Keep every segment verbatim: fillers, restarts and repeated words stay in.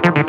Thank you.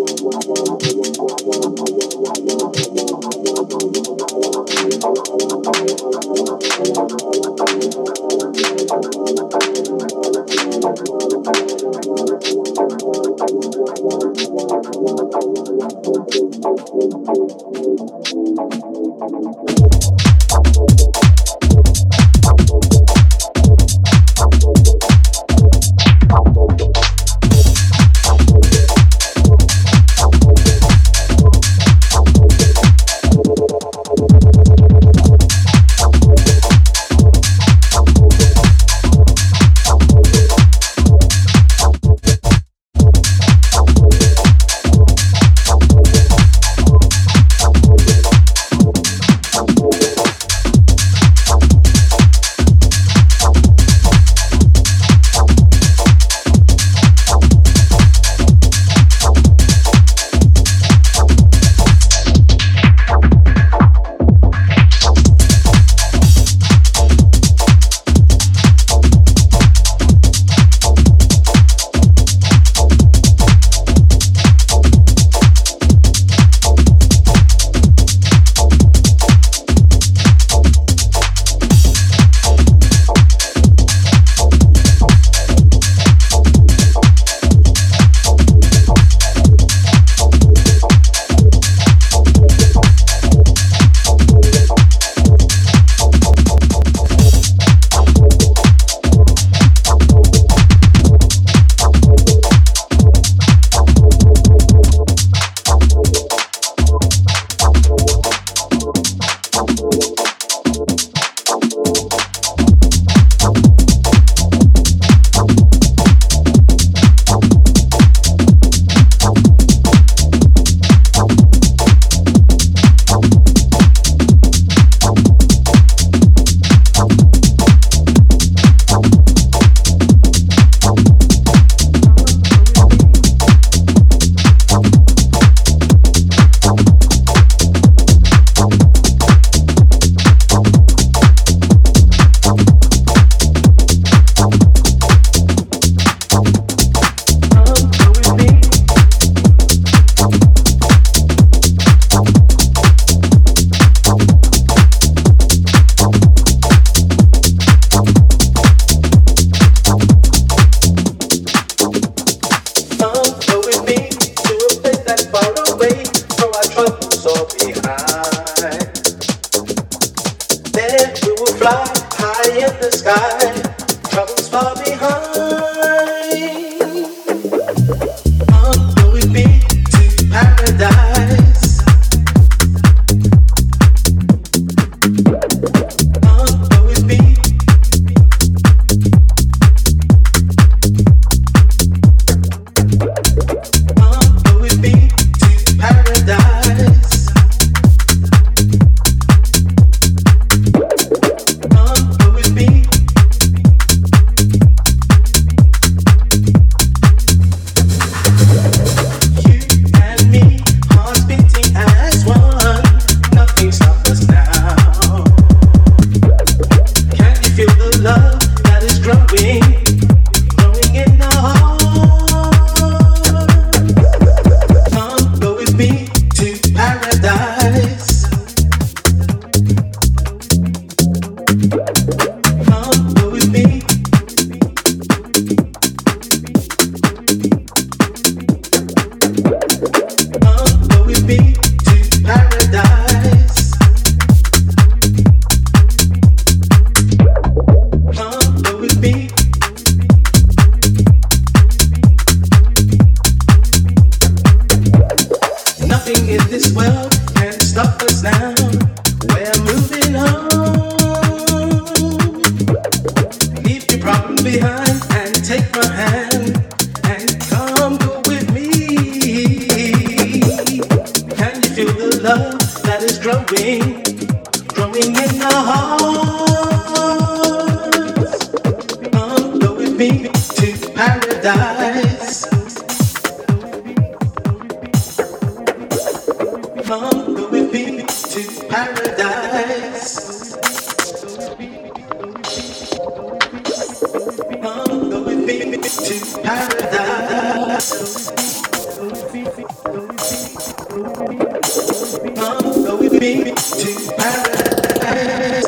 To paradise. me to paradise.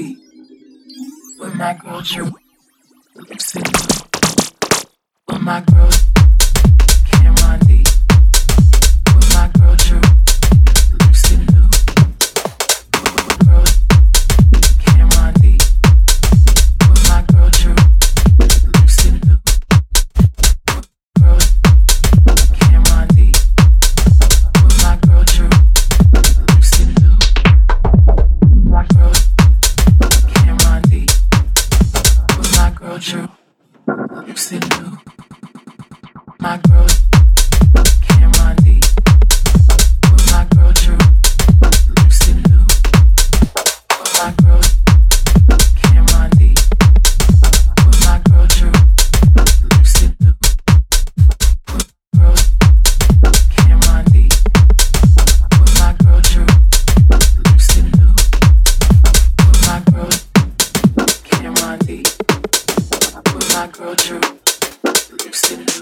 see what my girls are see what my girls Cameron D what my girls are listen to what my girls Cameron D what my girls are listen to what my girls Cameron D what my girls are listen to what my girls Cameron D what my girls are listen to my girls Cameron D with my girl Drew listen to my girls Cameron D with my girl Drew listen to girls Cameron D with my girl Drew listen to my girls Cameron D with my girl Drew listen to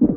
You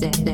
Yes.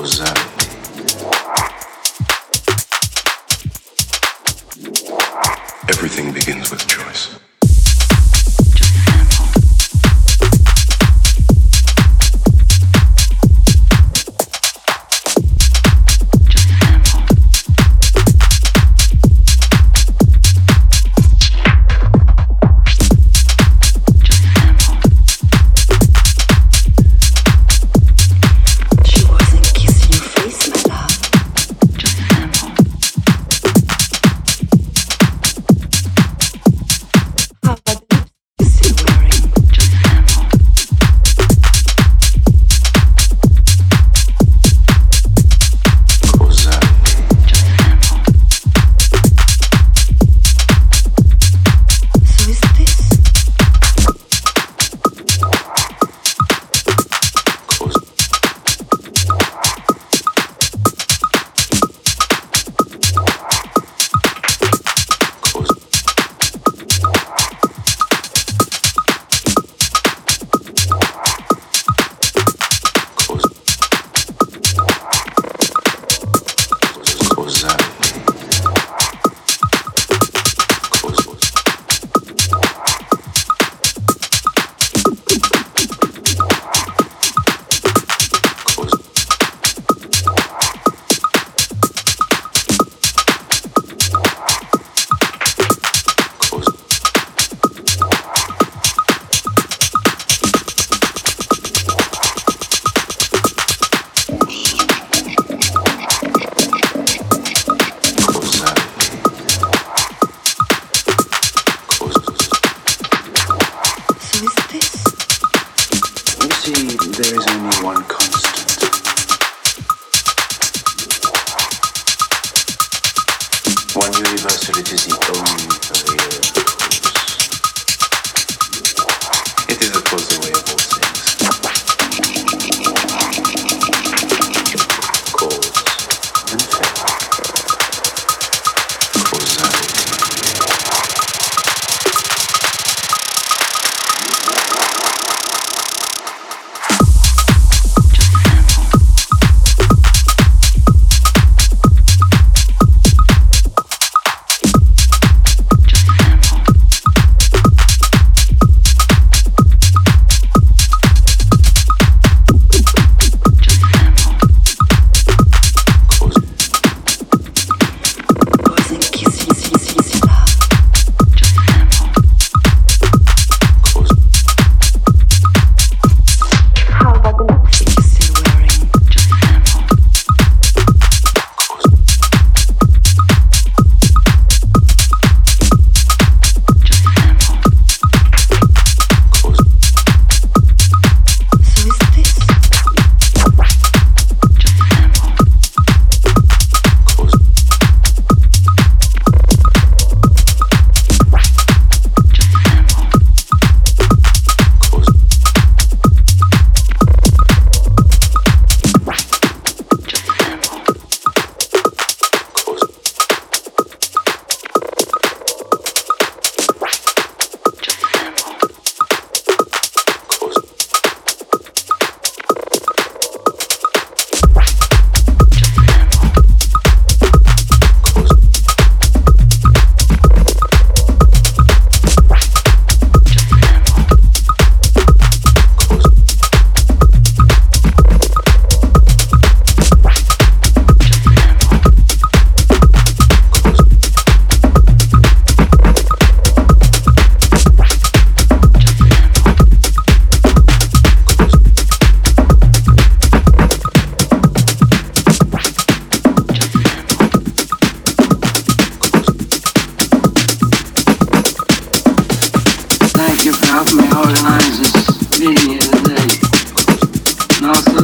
posarti. Everything begins with choice.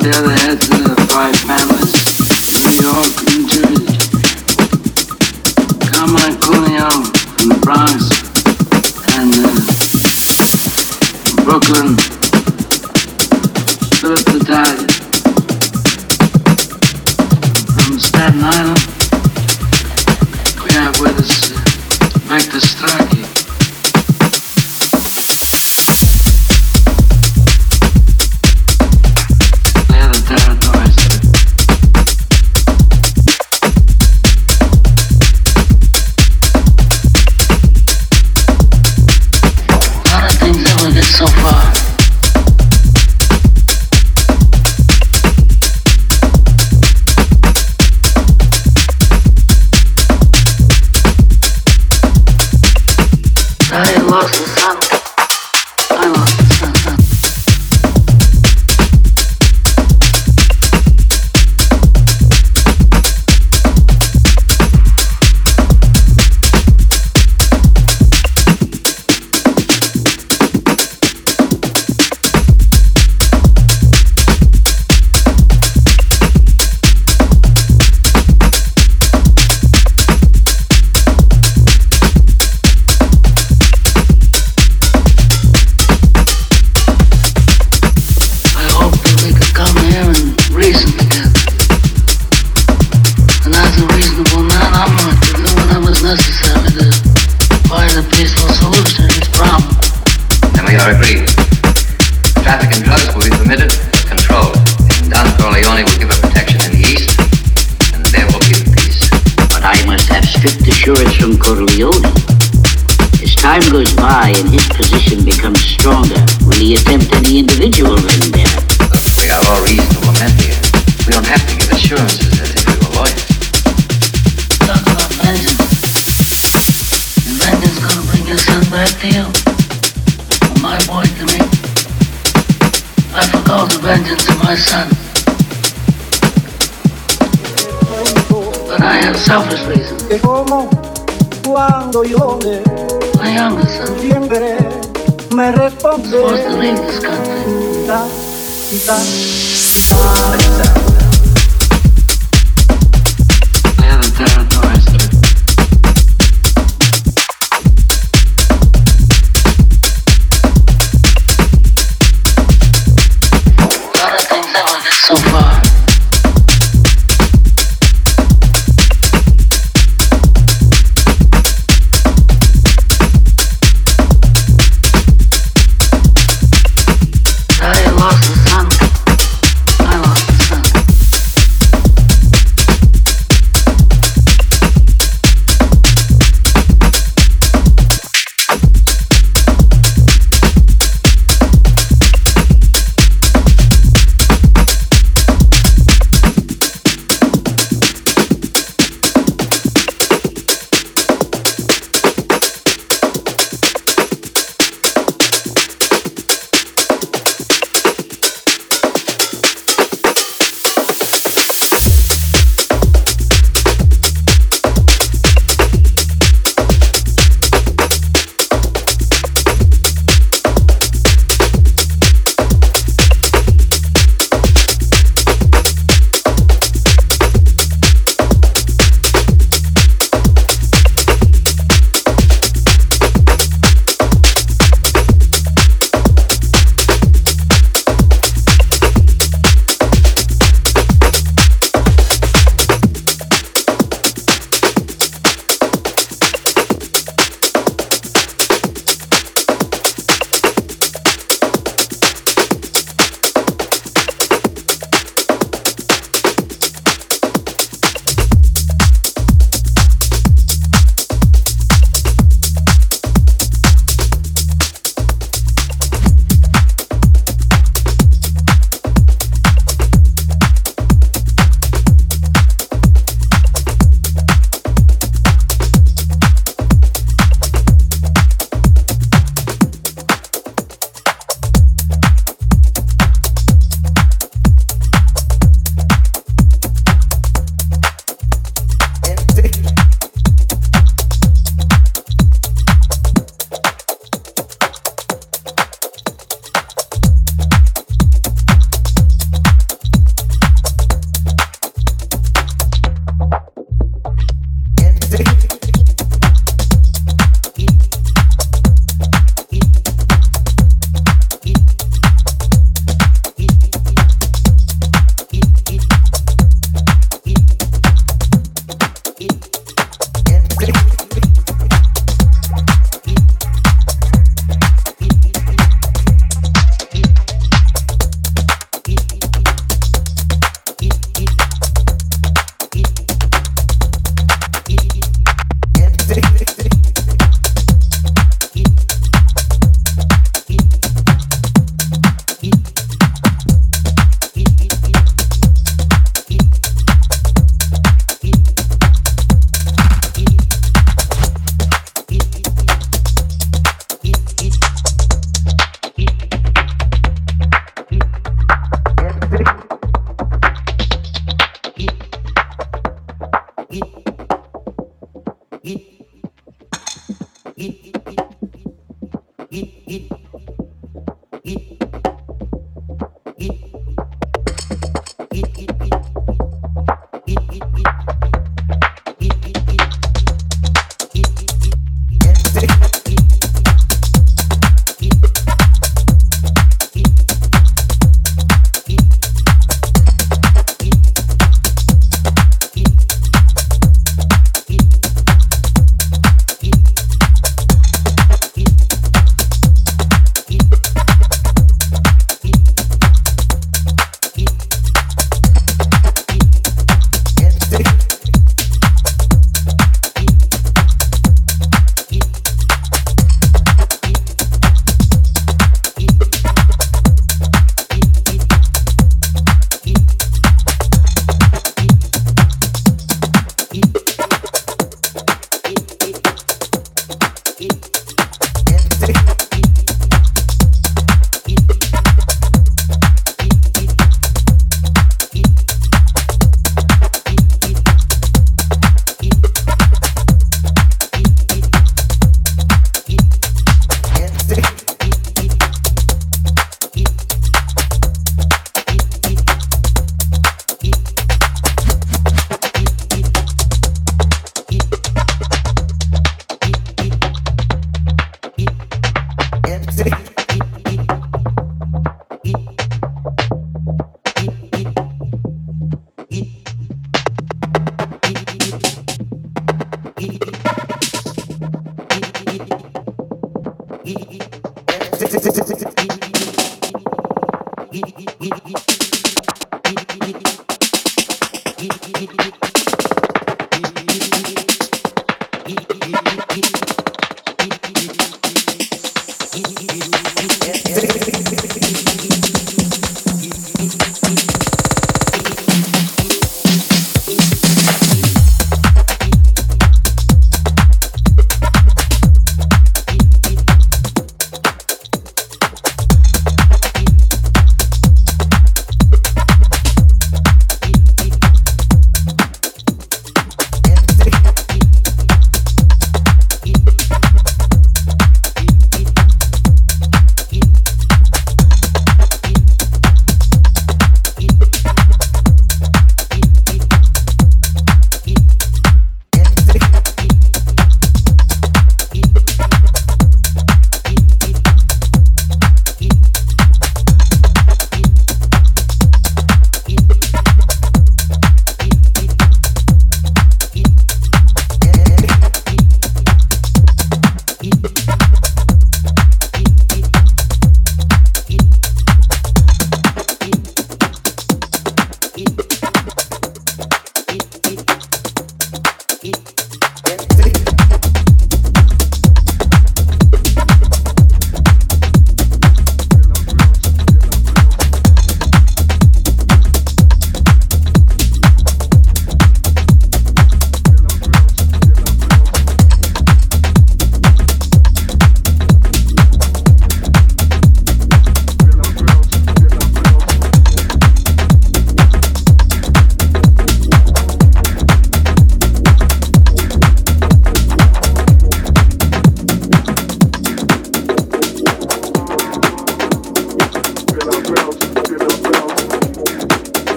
They had a territory, sir. time goes by and his position becomes stronger, will he attempt any individual vendetta? We have our reason to lament here. We don't have to give assurances as if we were lawyers. Talk about vengeance. And vengeance gonna bring your son back to you. From my boy to me. I forgot the vengeance of my son. But I have selfish reasons. My younger son is forced to leave this country. I lost the sun. I lost the sun.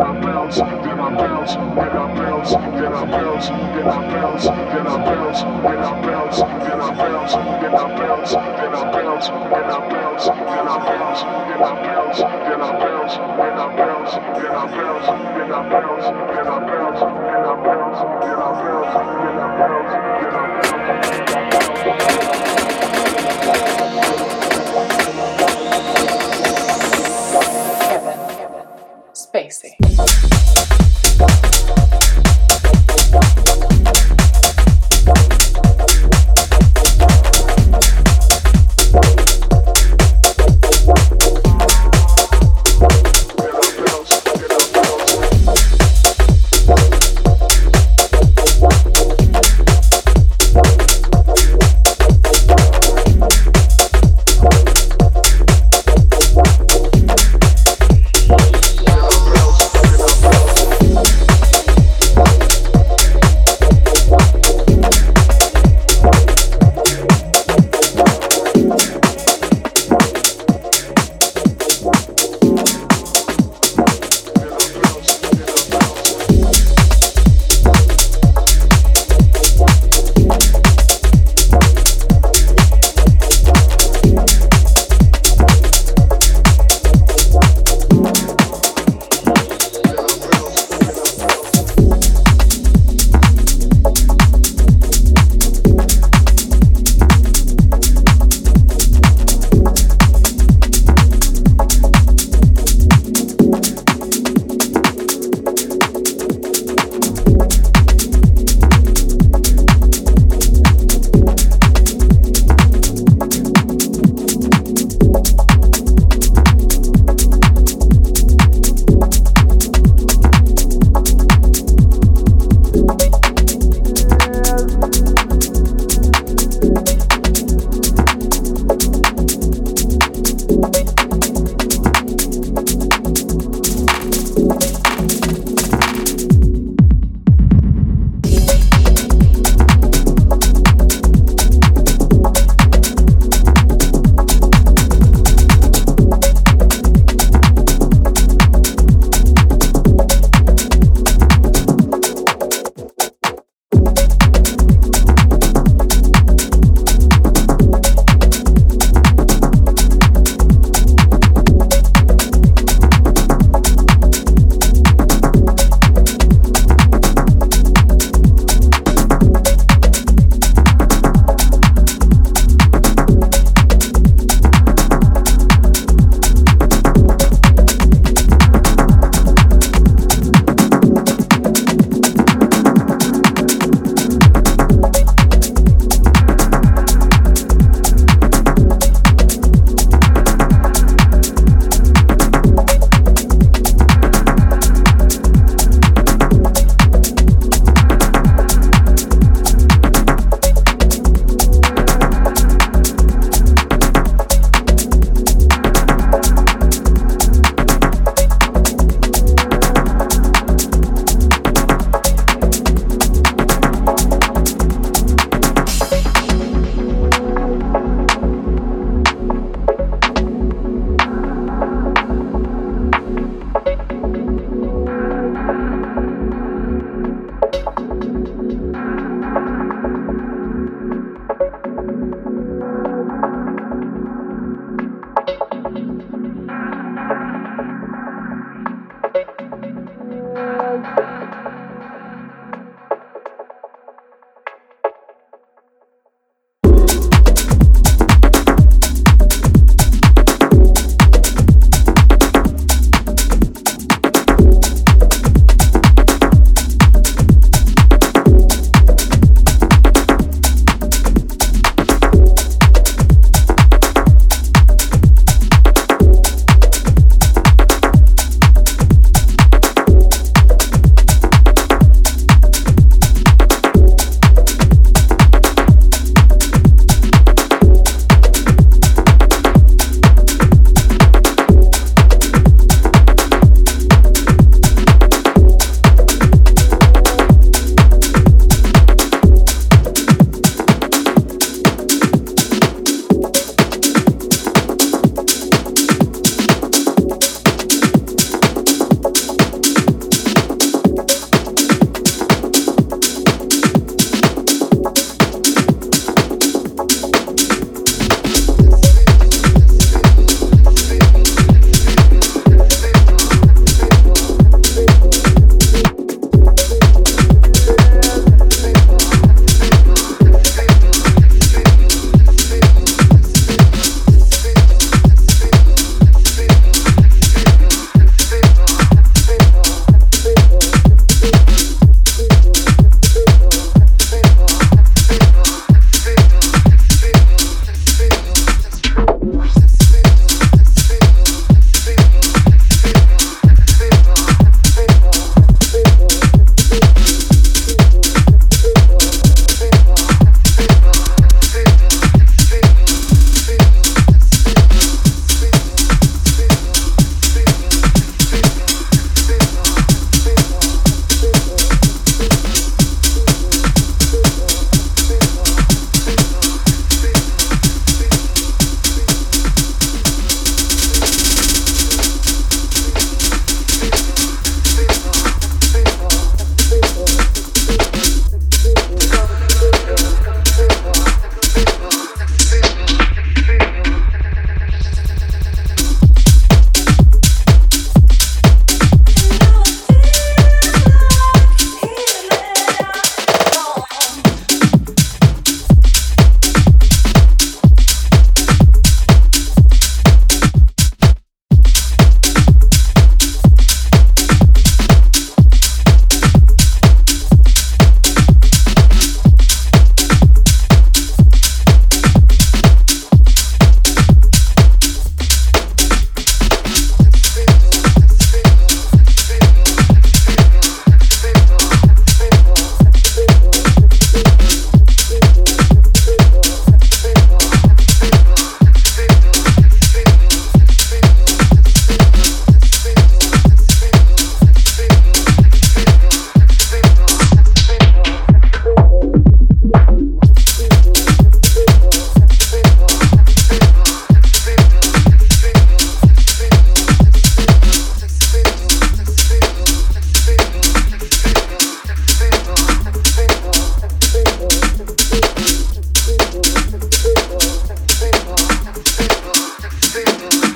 bounce, then I bounce, when I bounce, then I bounce, then I bounce, then I bounce, when I bounce, then I bounce, then I bounce, then I bounce, when I bounce, then I bounce, then I bounce, then I bounce, when I bounce, then I bounce, then I bounce, then I bounce, then I bounce, then I bounce, then I bounce, then I bounce. Spacey.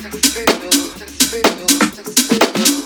Six people, six people, six people.